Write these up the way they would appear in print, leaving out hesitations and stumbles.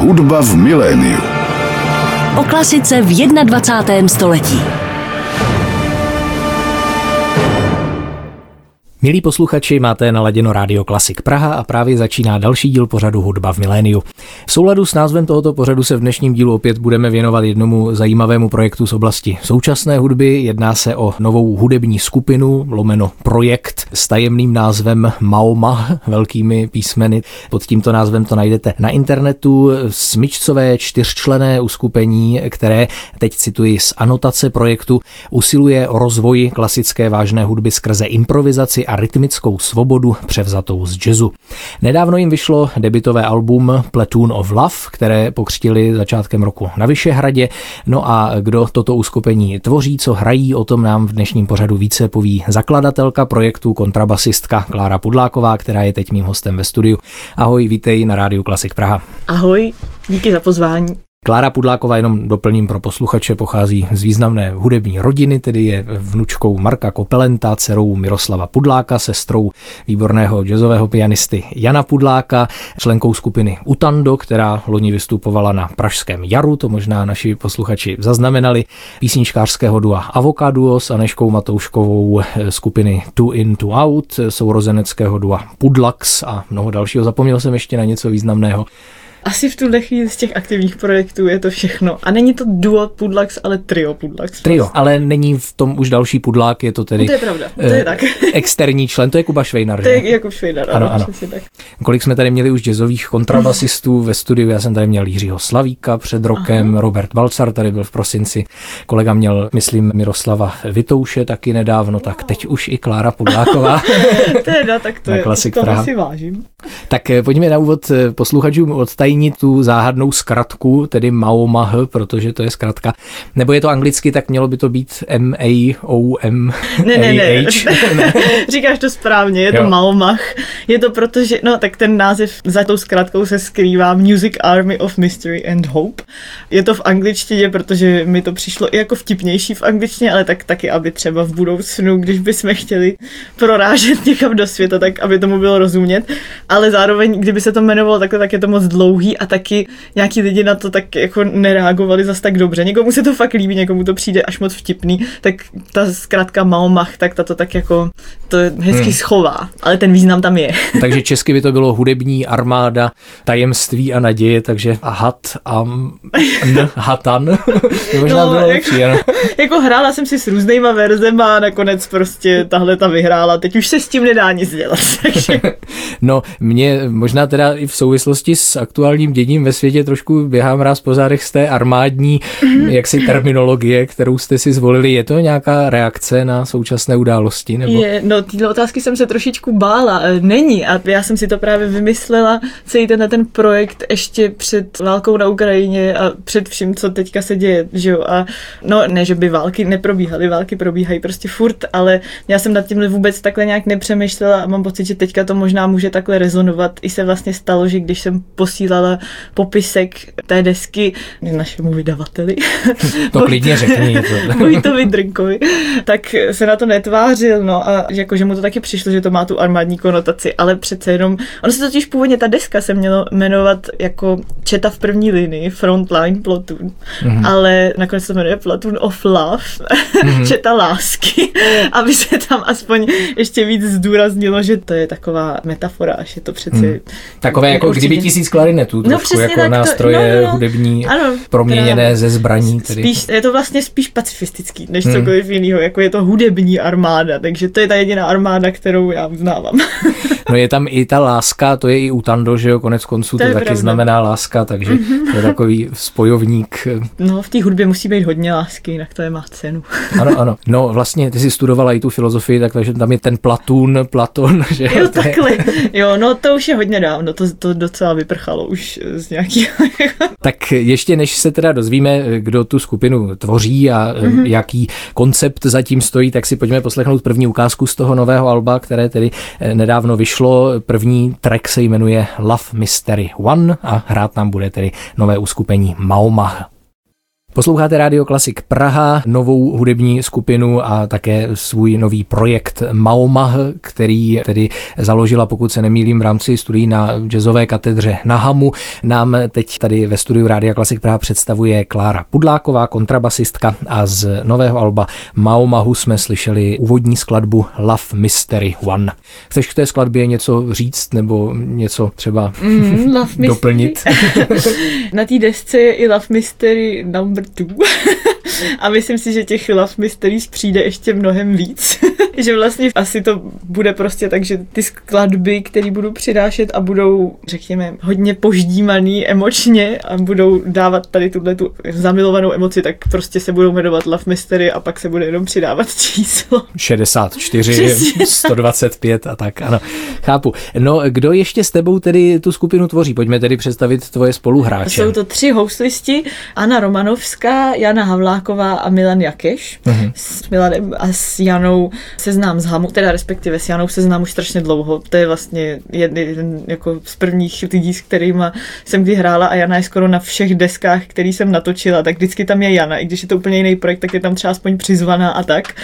Hudba v miléniu. O klasice v 21. století. Milí posluchači, máte naladěno Rádio Klasik Praha a právě začíná další díl pořadu Hudba v miléniu. V souladu s názvem tohoto pořadu se v dnešním dílu opět budeme věnovat jednomu zajímavému projektu z oblasti současné hudby. Jedná se o novou hudební skupinu, lomeno projekt s tajemným názvem Maomah, velkými písmeny. Pod tímto názvem to najdete na internetu. Smyčcové čtyřčlenné uskupení, které, teď cituji z anotace projektu, usiluje o rozvoj klasické vážné hudby skrze improvizaci a rytmickou svobodu převzatou z jazzu. Nedávno jim vyšlo debutové album Platoon of Love, které pokřtili začátkem roku na Vyšehradě. No a kdo toto uskupení tvoří, co hrají, o tom nám v dnešním pořadu více poví zakladatelka projektu, kontrabasistka Klára Pudláková, která je teď mým hostem ve studiu. Ahoj, vítej na Rádiu Klasik Praha. Ahoj, díky za pozvání. Klára Pudláková, jenom doplním pro posluchače, pochází z významné hudební rodiny, tedy je vnučkou Marka Kopelenta, dcerou Miroslava Pudláka, sestrou výborného jazzového pianisty Jana Pudláka, členkou skupiny Utando, která loni vystupovala na Pražském jaru, to možná naši posluchači zaznamenali, písničkářského dua Avokaduo s Anežkou Matouškovou, skupiny Two In Two Out, sourozeneckého dua Pudlax a mnoho dalšího. Zapomněl jsem ještě na něco významného. Asi v tuhle chvíli z těch aktivních projektů je to všechno. A není to duo Pudlax, ale trio Pudlax. Trio, ale není v tom už další Pudlák, je to tedy... To je pravda, to je tak. Externí člen, to je Kuba Švejnar. To je Jakub Švejnar, ano. Tak. Kolik jsme tady měli už jazzových kontrabasistů ve studiu, já jsem tady měl Jiřího Slavíka před rokem, aha. Robert Balcar tady byl v prosinci, kolega měl, myslím, Miroslava Vitouše taky nedávno, tak teď už i Klára Pudláková. Teda, tak to je, toho si vážím. Tak pojďme na úvod posluchačům odtajnit tu záhadnou zkratku, tedy Maomah, protože to je zkratka. Nebo je to anglicky, tak mělo by to být M-A-O-M-A-H. Ne. Říkáš to správně, je to Maomah. Je to proto, že, no tak ten název za tou zkratkou se skrývá Music Army of Mystery and Hope. Je to v angličtině, protože mi to přišlo i jako vtipnější v angličtině, ale tak taky, aby třeba v budoucnu, když bychom chtěli prorážet někam do světa, tak aby tomu bylo rozumět. Ale zároveň, kdyby se to jmenovalo takhle, tak je to moc dlouhý a taky nějaký lidi na to tak jako nereagovali zas tak dobře. Někomu se to fakt líbí, někomu to přijde až moc vtipný, tak ta zkrátka Maomah, tak ta to tak jako to hezky schová, ale ten význam tam je. Takže česky by to bylo hudební armáda tajemství a naděje, takže hatan. Možná no, bylo lepší, ano. Jako hrála jsem si s různýma verzema a nakonec prostě tahle ta vyhrála. Teď už se s tím nedá nic dělat. Takže. No, mě možná teda i v souvislosti s aktuálním děním ve světě trošku běhá mráz po zádech z té armádní jaksi terminologie, kterou jste si zvolili. Je to nějaká reakce na současné události? Nebo? No, tyhle otázky jsem se trošičku bála. Není. A já jsem si to právě vymyslela celý ten projekt ještě před válkou na Ukrajině a před vším, co teďka se děje. Že jo? A no, ne, že by války neprobíhaly, války probíhají prostě furt, ale já jsem nad tímhle vůbec takhle nějak nepřemýšlela a mám pocit, že teďka to možná může takhle rezonovat. I se vlastně stalo, že když jsem posílala popisek té desky našemu vydavateli. To klidně řekni něco. Vojtovi Drnkovi. Tak se na to netvářil, no a jakože mu to taky přišlo, že to má tu armádní konotaci, ale přece jenom, ono se totiž původně ta deska se mělo jmenovat jako Četa v první linii, Frontline Platoon, ale nakonec se jmenuje Platoon of Love, Četa lásky, aby se tam aspoň ještě víc zdůraznilo, že to je taková metafora, až je to přece... Takové jako určitě. Kdyby 1000 klarinetů, trošku no, jako nástroje to, no. hudební, ano, proměněné teda, ze zbraní. Tedy. Je to vlastně spíš pacifistický, než cokoliv jinýho, jako je to hudební armáda, takže to je ta jediná armáda, kterou já uznávám. No je tam i ta láska, to je i Utando, že jo, konec konců to taky znamená láska, takže to je takový spojovník. No v té hudbě musí být hodně lásky, jinak to je má cenu. Ano, ano. No vlastně ty jsi studovala i tu filozofii, takže tam je ten Platon, že jo. Jo, takhle. Jo, no to už je hodně dávno, to docela vyprchalo už z nějakých. Tak ještě než se teda dozvíme, kdo tu skupinu tvoří a jaký koncept zatím stojí, tak si pojďme poslechnout první ukázku z toho nového alba, které tedy nedávno vyšlo. První track se jmenuje Love Mystery One a hrát nám bude tedy nové uskupení Maomah. Posloucháte Rádio Klasik Praha, novou hudební skupinu a také svůj nový projekt Maomah, který tedy založila, pokud se nemýlím, v rámci studií na jazzové katedře na HAMU. Nám teď tady ve studiu Rádia Klasik Praha představuje Klára Pudláková, kontrabasistka, a z nového alba Maomahu jsme slyšeli úvodní skladbu Love Mystery One. Chceš k té skladbě něco říct nebo něco třeba doplnit? Na té desce je i Love Mystery No. 2 a myslím si, že těch Love Mysteries přijde ještě mnohem víc. Že vlastně asi to bude prostě tak, že ty skladby, které budu přidášet a budou, řekněme, hodně poždímaný emočně a budou dávat tady tu zamilovanou emoci, tak prostě se budou jmenovat Love Mystery a pak se bude jenom přidávat číslo. 64, přesně. 125 a tak, ano. Chápu. No, kdo ještě s tebou tedy tu skupinu tvoří? Pojďme tedy představit tvoje spoluhráče. Jsou to 3 houslisti, Anna Romanovská, Jana Havláková a Milan Jakeš. Mm-hmm. S Milanem a s Janou se znám z HAMU, teda respektive s Janou se znám už strašně dlouho. To je vlastně jeden jako z prvních lidí, s kterýma jsem kdy hrála, a Jana je skoro na všech deskách, který jsem natočila, tak vždycky tam je Jana, i když je to úplně jiný projekt, tak je tam třeba aspoň přizvaná a tak.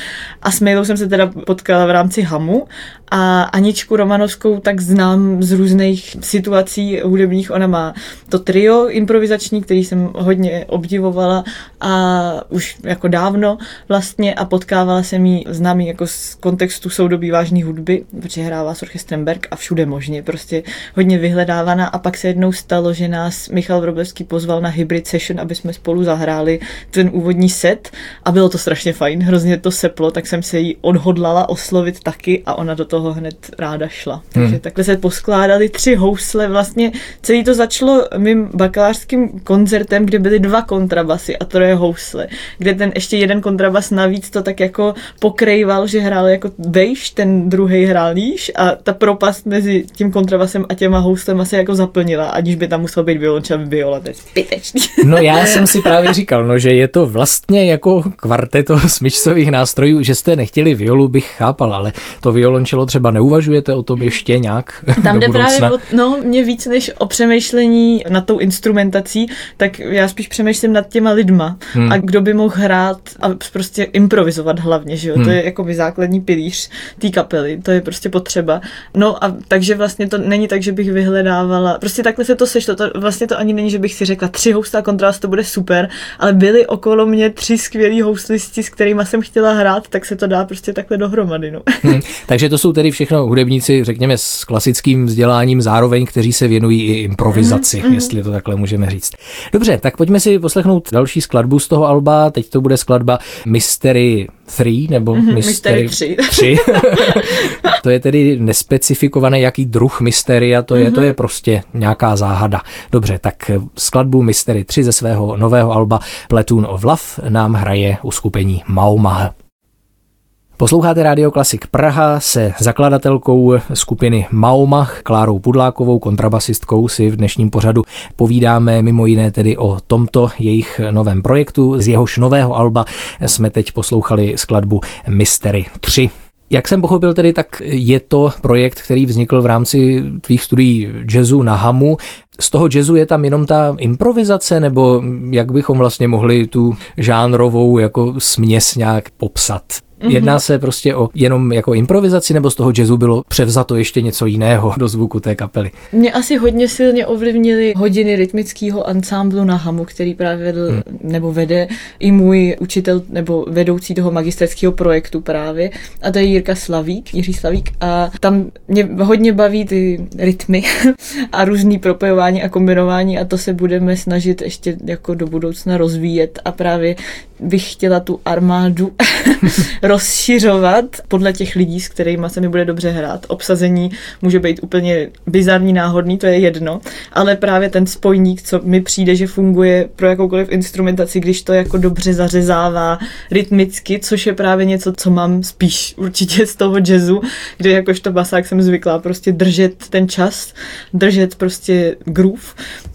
A s Milou jsem se teda potkala v rámci HAMU a Aničku Romanovskou tak znám z různých situací hudebních. Ona má to trio improvizační, který jsem hodně obdivovala a už jako dávno vlastně, a potkávala jsem ji známý jako z kontextu soudobí vážné hudby, protože hrává s orchestrem Berg a všude možně, prostě hodně vyhledávaná, a pak se jednou stalo, že nás Michal Vroblevský pozval na hybrid session, aby jsme spolu zahráli ten úvodní set, a bylo to strašně fajn, hrozně to seplo, tak jsem se jí odhodlala oslovit taky a ona do toho hned ráda šla. Takže takhle se poskládali 3 housle, vlastně celý to začalo mým bakalářským koncertem, kde byly 2 kontrabasy a 3 housle, kde ten ještě jeden kontrabas navíc to tak jako pokrýval, že hrál jako vejš, ten druhej hrál níž, a ta propast mezi tím kontrabasem a těma houslema se jako zaplnila, aniž by tam musel být violonča a viola, to je zbytečný. No, já jsem si právě říkal, že je to vlastně jako kvarteto smyčcových nástrojů, že jste nechtěli violu, bych chápal, ale to violončelo třeba neuvažujete o tom ještě nějak tam do budoucna? Právě mě víc než o přemýšlení nad tou instrumentací, tak já spíš přemýšlím nad těma lidma a kdo by mohl hrát a prostě improvizovat hlavně, že jo, to je jako by základní pilíř té kapely, to je prostě potřeba. No a takže vlastně to není tak, že bych vyhledávala, prostě takhle se to sešlo, to vlastně to ani není, že bych si řekla 3 housla kontrast, to bude super, ale byli okolo mě 3 skvělí houslisti, s kterýma jsem chtěla hrát, tak se to dá prostě takhle dohromady, no. Takže to jsou tedy všechno hudebníci, řekněme, s klasickým vzděláním zároveň, kteří se věnují i improvizaci, jestli to takhle můžeme říct. Dobře, tak pojďme si poslechnout další skladbu z toho alba, teď to bude skladba Mystery 3, nebo Mystery 3. To je tedy nespecifikované, jaký druh mysteria to je, to je prostě nějaká záhada. Dobře, tak skladbu Mystery 3 ze svého nového alba Platoon of Love nám hraje uskupení Maomah. Posloucháte Rádio Klasik Praha, se zakladatelkou skupiny Maomah Klárou Pudlákovou, kontrabasistkou, si v dnešním pořadu povídáme mimo jiné tedy o tomto jejich novém projektu. Z jehož nového alba jsme teď poslouchali skladbu Mystery 3. Jak jsem pochopil tedy, tak je to projekt, který vznikl v rámci tvých studií jazzu na HAMU. Z toho jazzu je tam jenom ta improvizace, nebo jak bychom vlastně mohli tu žánrovou jako směs nějak popsat? Jedná se prostě o jenom jako improvizaci, nebo z toho jazzu bylo převzato ještě něco jiného do zvuku té kapely? Mě asi hodně silně ovlivnily hodiny rytmického ansámblu na HAMU, který právě vedl nebo vede i můj učitel nebo vedoucí toho magisterského projektu právě, a to je Jiří Slavík, a tam mě hodně baví ty rytmy a různý propojování a kombinování, a to se budeme snažit ještě jako do budoucna rozvíjet, a právě bych chtěla tu armádu rozšiřovat podle těch lidí, s kterými se mi bude dobře hrát. Obsazení může být úplně bizarní, náhodný, to je jedno, ale právě ten spojník, co mi přijde, že funguje pro jakoukoliv instrumentaci, když to jako dobře zařezává rytmicky, což je právě něco, co mám spíš určitě z toho jazzu, kde jakožto basák jsem zvyklá prostě držet ten čas, držet prostě groove,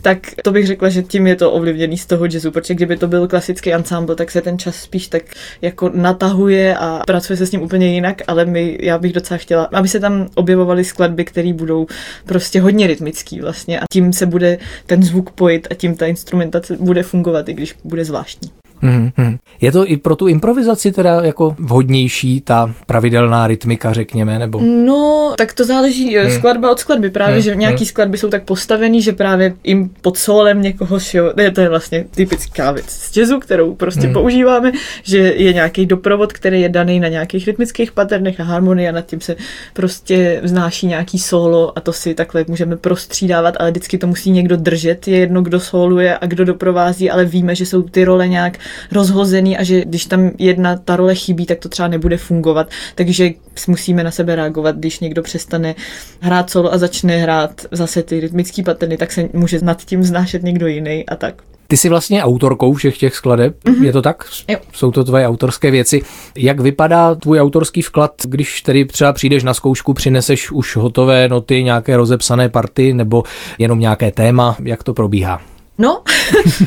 tak to bych řekla, že tím je to ovlivněný z toho jazzu, protože kdyby to byl klasický ansámbl, tak se ten čas spíš tak jako natahuje a pracuje se s ním úplně jinak, ale já bych docela chtěla, aby se tam objevovaly skladby, které budou prostě hodně rytmický vlastně, a tím se bude ten zvuk pojit a tím ta instrumentace bude fungovat, i když bude zvláštní. Mm-hmm. Je to i pro tu improvizaci teda jako vhodnější ta pravidelná rytmika, řekněme, nebo? No, tak to záleží skladba od skladby právě, že nějaký skladby jsou tak postavený, že právě jim pod solem někoho šijou, ne, to je vlastně typická věc z jazzu, kterou prostě používáme, že je nějaký doprovod, který je daný na nějakých rytmických paternech a harmonii a nad tím se prostě vznáší nějaký solo a to si takhle můžeme prostřídávat, ale vždycky to musí někdo držet, je jedno, kdo soluje a kdo doprovází, ale víme, že jsou ty role nějak rozhozený a že když tam jedna ta role chybí, tak to třeba nebude fungovat, takže musíme na sebe reagovat, když někdo přestane hrát solo a začne hrát zase ty rytmický paterny, tak se může nad tím vznášet někdo jiný a tak. Ty jsi vlastně autorkou všech těch skladeb, je to tak? Jo. Jsou to tvoje autorské věci. Jak vypadá tvůj autorský vklad, když tedy třeba přijdeš na zkoušku, přineseš už hotové noty, nějaké rozepsané party nebo jenom nějaké téma, jak to probíhá? No,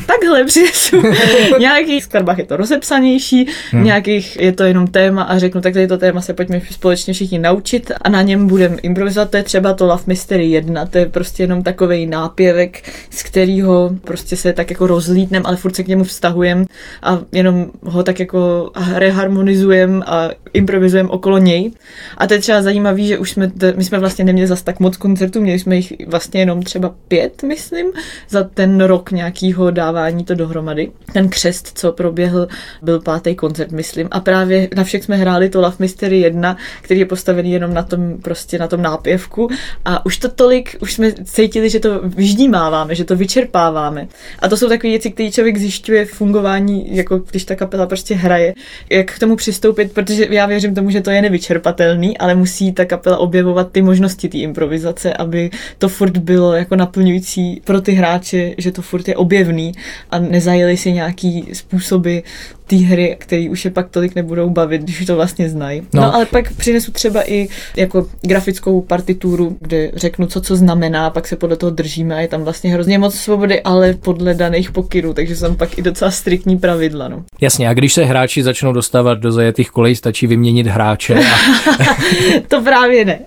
takhle přinesu. V nějakých skladbách je to rozepsanější, v nějakých je to jenom téma a řeknu, tak tady to téma se pojďme společně všichni naučit a na něm budeme improvizovat. To je třeba to Love Mystery 1, to je prostě jenom takovej nápěvek, z kterého prostě se tak jako rozlítnem, ale furt se k němu vztahujem a jenom ho tak jako reharmonizujem a improvizujem okolo něj. A to je třeba zajímavý, že už my jsme vlastně neměli zas tak moc koncertů, měli jsme jich vlastně jenom třeba 5, myslím, za ten rok nějakého dávání to dohromady. Ten křest, co proběhl, byl 5. koncert, myslím. A právě na všech jsme hráli to Love Mystery 1, který je postavený jenom na tom nápěvku. A už to tolik, už jsme cítili, že to vyždímáváme, že to vyčerpáváme. A to jsou takové věci, které člověk zjišťuje fungování, jako když ta kapela prostě hraje, jak k tomu přistoupit, protože já věřím tomu, že to je nevyčerpatelný, ale musí ta kapela objevovat ty možnosti té improvizace, aby to furt bylo jako naplňující pro ty hráče, že to furt je objevný a nezajeli si nějaký způsoby té hry, který už je pak tolik nebudou bavit, když to vlastně znají. No ale pak přinesu třeba i jako grafickou partituru, kde řeknu, co znamená, pak se podle toho držíme a je tam vlastně hrozně moc svobody, ale podle daných pokynů, takže jsem pak i docela striktní pravidla. No. Jasně, a když se hráči začnou dostávat do zajetých kolej, stačí vyměnit hráče. To právě ne.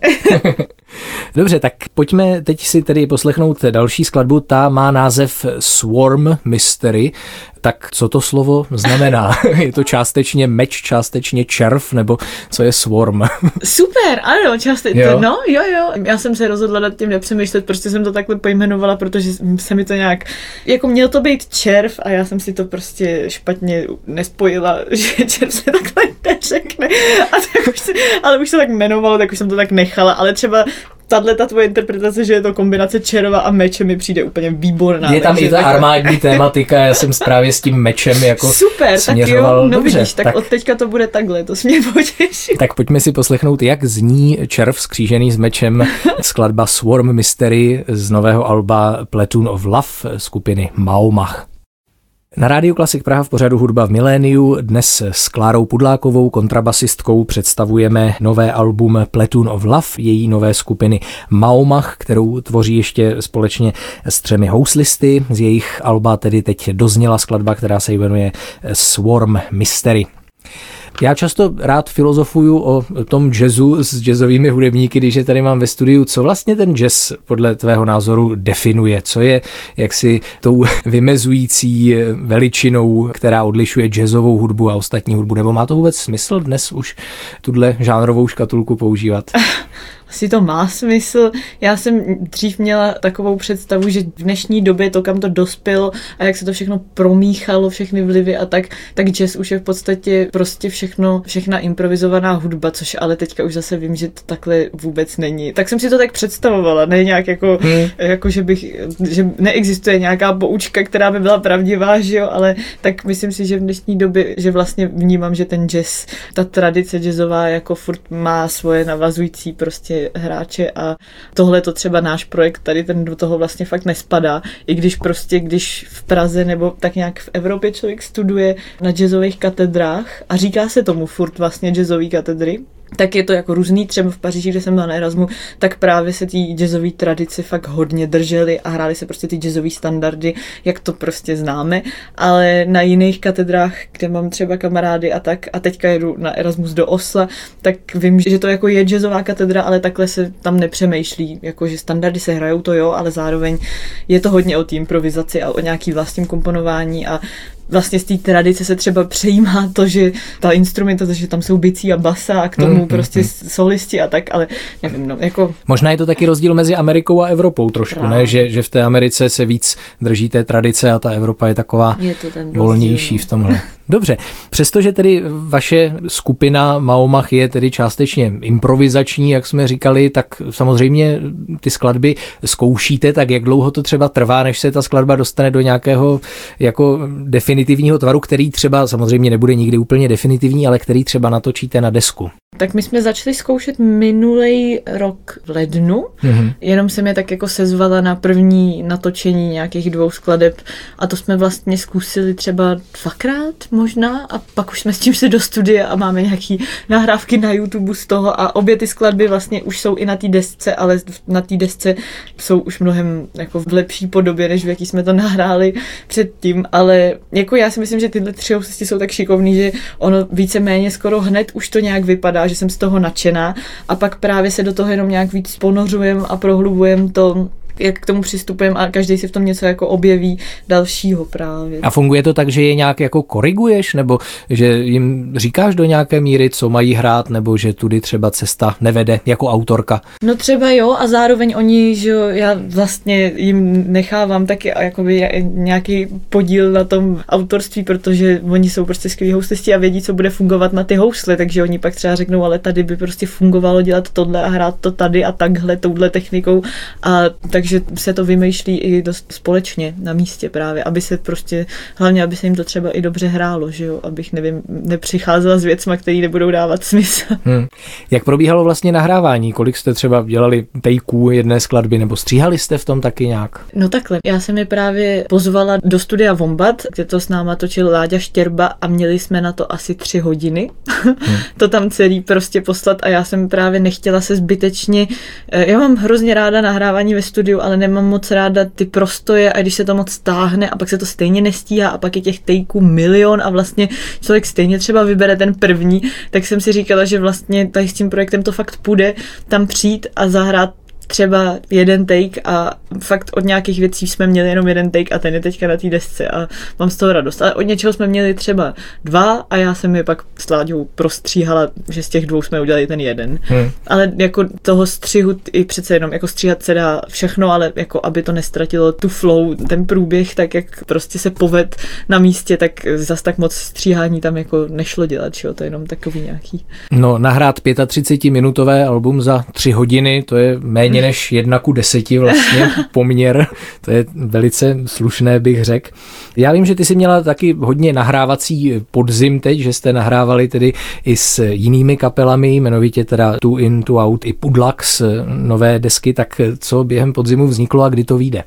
Dobře, tak pojďme teď si tedy poslechnout další skladbu, ta má název Swarm Mystery. Tak co to slovo znamená? Je to částečně meč, částečně červ, nebo co je swarm? Super, ano, jo. Já jsem se rozhodla nad tím nepřemýšlet, prostě jsem to takhle pojmenovala, protože se mi to nějak, jako měl to být červ a já jsem si to prostě špatně nespojila, že červ se takhle neřekne, ale už se tak jmenovalo, tak už jsem to tak nechala, ale třeba tahle ta tvoje interpretace, že je to kombinace červa a meče, mi přijde úplně výborná. Je tam i ta armádní tématika, já jsem právě s tím mečem jako super, směřoval. Super, tak jo, no dobře, vidíš, tak od teďka to bude takhle, to se mě potěší. Tak pojďme si poslechnout, jak zní červ skřížený s mečem skladba Swarm Mystery z nového alba Platoon of Love skupiny Maomah. Na Rádiu Klasik Praha v pořadu Hudba v miléniu dnes s Klárou Pudlákovou, kontrabasistkou, představujeme nové album Platoon of Love, její nové skupiny Maomah, kterou tvoří ještě společně s 3 houslisty. Z jejich alba tedy teď dozněla skladba, která se jmenuje Swarm Mystery. Já často rád filozofuju o tom jazzu s jazzovými hudebníky, když je tady mám ve studiu. Co vlastně ten jazz podle tvého názoru definuje? Co je jaksi tou vymezující veličinou, která odlišuje jazzovou hudbu a ostatní hudbu? Nebo má to vůbec smysl dnes už tuhle žánrovou škatulku používat? Asi to má smysl. Já jsem dřív měla takovou představu, že v dnešní době to, kam to dospělo a jak se to všechno promíchalo, všechny vlivy a tak jazz už je v podstatě prostě všechna improvizovaná hudba, což ale teďka už zase vím, že to takhle vůbec není. Tak jsem si to tak představovala, ne nějak jako, jako že neexistuje nějaká poučka, která by byla pravdivá, že jo, ale tak myslím si, že v dnešní době, že vlastně vnímám, že ten jazz, ta tradice jazzová jako furt má svoje navazující prostě hráče a tohle to třeba náš projekt tady ten do toho vlastně fakt nespadá, i když prostě, když v Praze nebo tak nějak v Evropě člověk studuje na jazzových katedrách a říká se tomu furt vlastně jazzový katedry, tak je to jako různý, třeba v Paříži, kde jsem byla na Erasmu, tak právě se ty jazzové tradice fakt hodně držely a hrály se prostě ty jazzové standardy, jak to prostě známe, ale na jiných katedrách, kde mám třeba kamarády a tak, a teďka jedu na Erasmus do Osla, tak vím, že to jako je jazzová katedra, ale takhle se tam nepřemýšlí, jako že standardy se hrajou, to jo, ale zároveň je to hodně o té improvizaci a o nějaký vlastním komponování a vlastně z té tradice se třeba přejímá to, že ta instrumentace, že tam jsou bicí a basa a k tomu prostě solisti a tak, ale nevím, no, jako... Možná je to taky rozdíl mezi Amerikou a Evropou trošku, ne? Že v té Americe se víc drží té tradice a ta Evropa je taková volnější v tomhle. Dobře, přestože tedy vaše skupina Maomah je tedy částečně improvizační, jak jsme říkali, tak samozřejmě ty skladby zkoušíte, tak jak dlouho to třeba trvá, než se ta skladba dostane do nějakého jako definitivního tvaru, který třeba samozřejmě nebude nikdy úplně definitivní, ale který třeba natočíte na desku. Tak my jsme začali zkoušet minulej rok v lednu, jenom jsem je tak jako sezvala na první natočení nějakých 2 skladeb a to jsme vlastně zkusili třeba 2krát možná a pak už jsme s tím šli do studia a máme nějaký nahrávky na YouTube z toho a obě ty skladby vlastně už jsou i na té desce, ale na té desce jsou už mnohem jako v lepší podobě, než v jaký jsme to nahráli předtím, ale jako já si myslím, že tyhle 3 houslisti jsou tak šikovný, že ono víceméně skoro hned už to nějak vypadá, že jsem z toho nadšená a pak právě se do toho jenom nějak víc ponořujem a prohlubujem to, jak k tomu přistupujeme a každý si v tom něco jako objeví dalšího právě. A funguje to tak, že je nějak jako koriguješ nebo že jim říkáš do nějaké míry, co mají hrát nebo že tudy třeba cesta nevede jako autorka? No třeba jo a zároveň oni, že já vlastně jim nechávám taky jakoby nějaký podíl na tom autorství, protože oni jsou prostě skvělí houslisti a vědí, co bude fungovat na ty housle, takže oni pak třeba řeknou, ale tady by prostě fungovalo dělat tohle a hrát to tady a takhle touhle technikou a tak že se to vymýšlí i dost společně na místě právě, aby se prostě, hlavně aby se jim to třeba i dobře hrálo, že jo, abych nevím, nepřicházela s věcma, které nebudou dávat smysl. Jak probíhalo vlastně nahrávání? Kolik jste třeba dělali takeů jedné skladby, nebo stříhali jste v tom taky nějak? No takhle, já jsem je právě pozvala do studia Vombat, kde to s náma točil Láďa Štěrba a měli jsme na to asi 3 hodiny. To tam celý prostě poslat a já jsem právě nechtěla se zbytečně, já mám hrozně ráda nahrávání ve studiu, ale nemám moc ráda ty prostoje a když se to moc stáhne a pak se to stejně nestíhá a pak je těch takeů milion a vlastně člověk stejně třeba vybere ten první, tak jsem si říkala, že vlastně tady s tím projektem to fakt půjde tam přijít a zahrát třeba 1 take a fakt od nějakých věcí jsme měli jenom 1 take a ten je teďka na té desce a mám z toho radost. Ale od něčeho jsme měli třeba 2 a já jsem je pak s Láďou prostříhala, že z těch 2 jsme udělali ten 1. Ale jako toho střihu i přece jenom jako stříhat se dá všechno, ale jako aby to nestratilo tu flow, ten průběh, tak jak prostě se poved na místě, tak zas tak moc stříhání tam jako nešlo dělat, jo? To je jenom takový nějaký. No nahrát 35minutové album za 3 hodiny, to je méně než 1:10 vlastně poměr. To je velice slušné, bych řekl. Já vím, že ty jsi měla taky hodně nahrávací podzim teď, že jste nahrávali tedy i s jinými kapelami, jmenovitě teda Two In Two Out i Pudlák z nové desky, tak co během podzimu vzniklo a kdy to vyjde?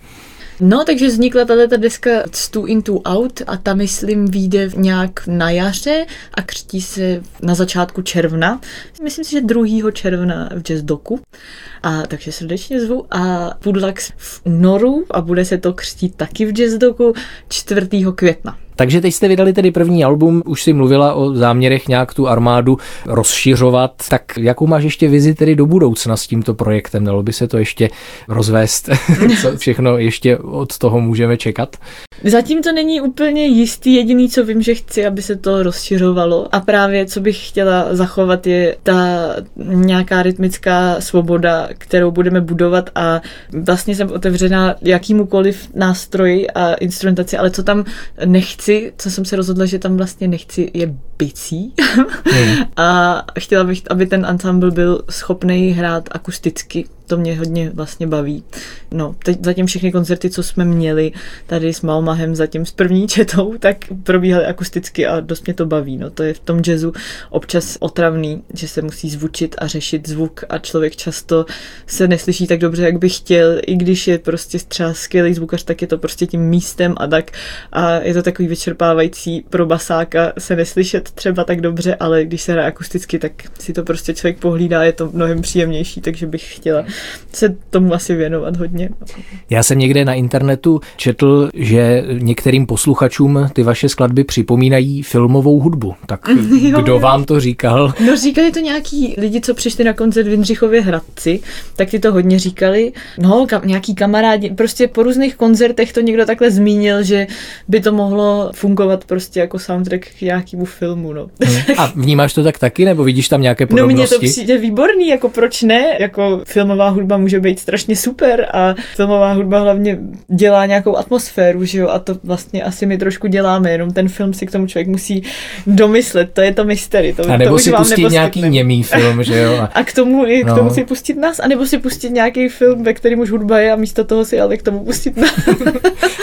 No, takže vznikla tato deska Two In Two Out a ta, myslím, vyjde nějak na jaře a křtí se na začátku června. Myslím si, že 2. června v JazzDoku. A takže srdečně zvu a Pudlax v únoru a bude se to křtít taky v JazzDoku 4. května. Takže teď jste vydali tedy první album, už si mluvila o záměrech nějak tu armádu rozšiřovat, tak jakou máš ještě vizi tedy do budoucna s tímto projektem? Dalo by se to ještě rozvést? Co všechno ještě od toho můžeme čekat? Zatím to není úplně jistý, jediný, co vím, že chci, aby se to rozšiřovalo a právě co bych chtěla zachovat je ta nějaká rytmická svoboda, kterou budeme budovat a vlastně jsem otevřená jakýmukoliv nástroji a instrumentaci, ale co tam nechci, co jsem se rozhodla, že tam vlastně nechci, je bicí. A chtěla bych, aby ten ansámbl byl schopný hrát akusticky. To mě hodně vlastně baví. No, teď zatím všechny koncerty, co jsme měli tady s Maomahem, zatím s první četou, tak probíhaly akusticky a dost mě to baví. No, to je v tom jazzu občas otravný, že se musí zvučit a řešit zvuk a člověk často se neslyší tak dobře, jak by chtěl, i když je prostě třeba skvělý zvukař, tak je to prostě tím místem a tak. A je to takový vyčerpávající pro basáka se neslyšet, třeba tak dobře, ale když se hraje akusticky, tak si to prostě člověk pohlídá, je to mnohem příjemnější, takže bych chtěla se tomu asi věnovat hodně. Já jsem někde na internetu četl, že některým posluchačům ty vaše skladby připomínají filmovou hudbu. Tak kdo vám to říkal? No, říkali to nějaký lidi, co přišli na koncert v Jindřichově Hradci, tak ty to hodně říkali. No, nějaký kamarádi, prostě po různých koncertech to někdo takhle zmínil, že by to mohlo fungovat prostě jako soundtrack k nějakému filmu, no. A vnímáš to tak taky, nebo vidíš tam nějaké podobnosti? No, mně to přijde výborný, jako proč ne? Jako filmová hudba může být strašně super a filmová hudba hlavně dělá nějakou atmosféru, že jo, a to vlastně asi my trošku děláme, jenom ten film si k tomu člověk musí domyslet, to je to mystery. To, a nebo to si pustit nějaký němý film, že jo. A k tomu si pustit nás, anebo si pustit nějaký film, ve kterém už hudba je a místo toho si ale k tomu pustit nás.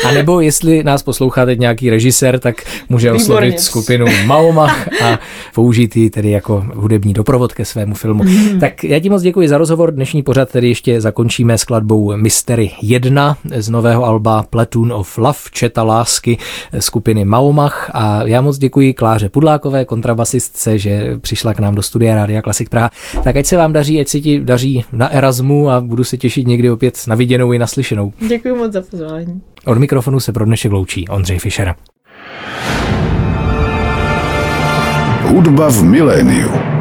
A nebo jestli nás poslouchá teď nějaký režisér, tak může oslovit skupinu Maomah a použít ji tedy jako hudební doprovod ke svému filmu. Tak já ti moc děkuji za rozhovor. Dnešní pořad tedy ještě zakončíme skladbou Mystery 1 z nového alba Platoon of Love, četa lásky skupiny Maomah. A já moc děkuji Kláře Pudlákové, kontrabasistce, že přišla k nám do studia Rádia Klasik Praha. Tak ať se vám daří, ať se ti daří na Erasmu a budu se těšit někdy opět na viděnou i naslyšenou. Děkuji moc za pozvání. Od mikrofonu se pro dnešek loučí Ondřej Fischer. Hudba v miléniu.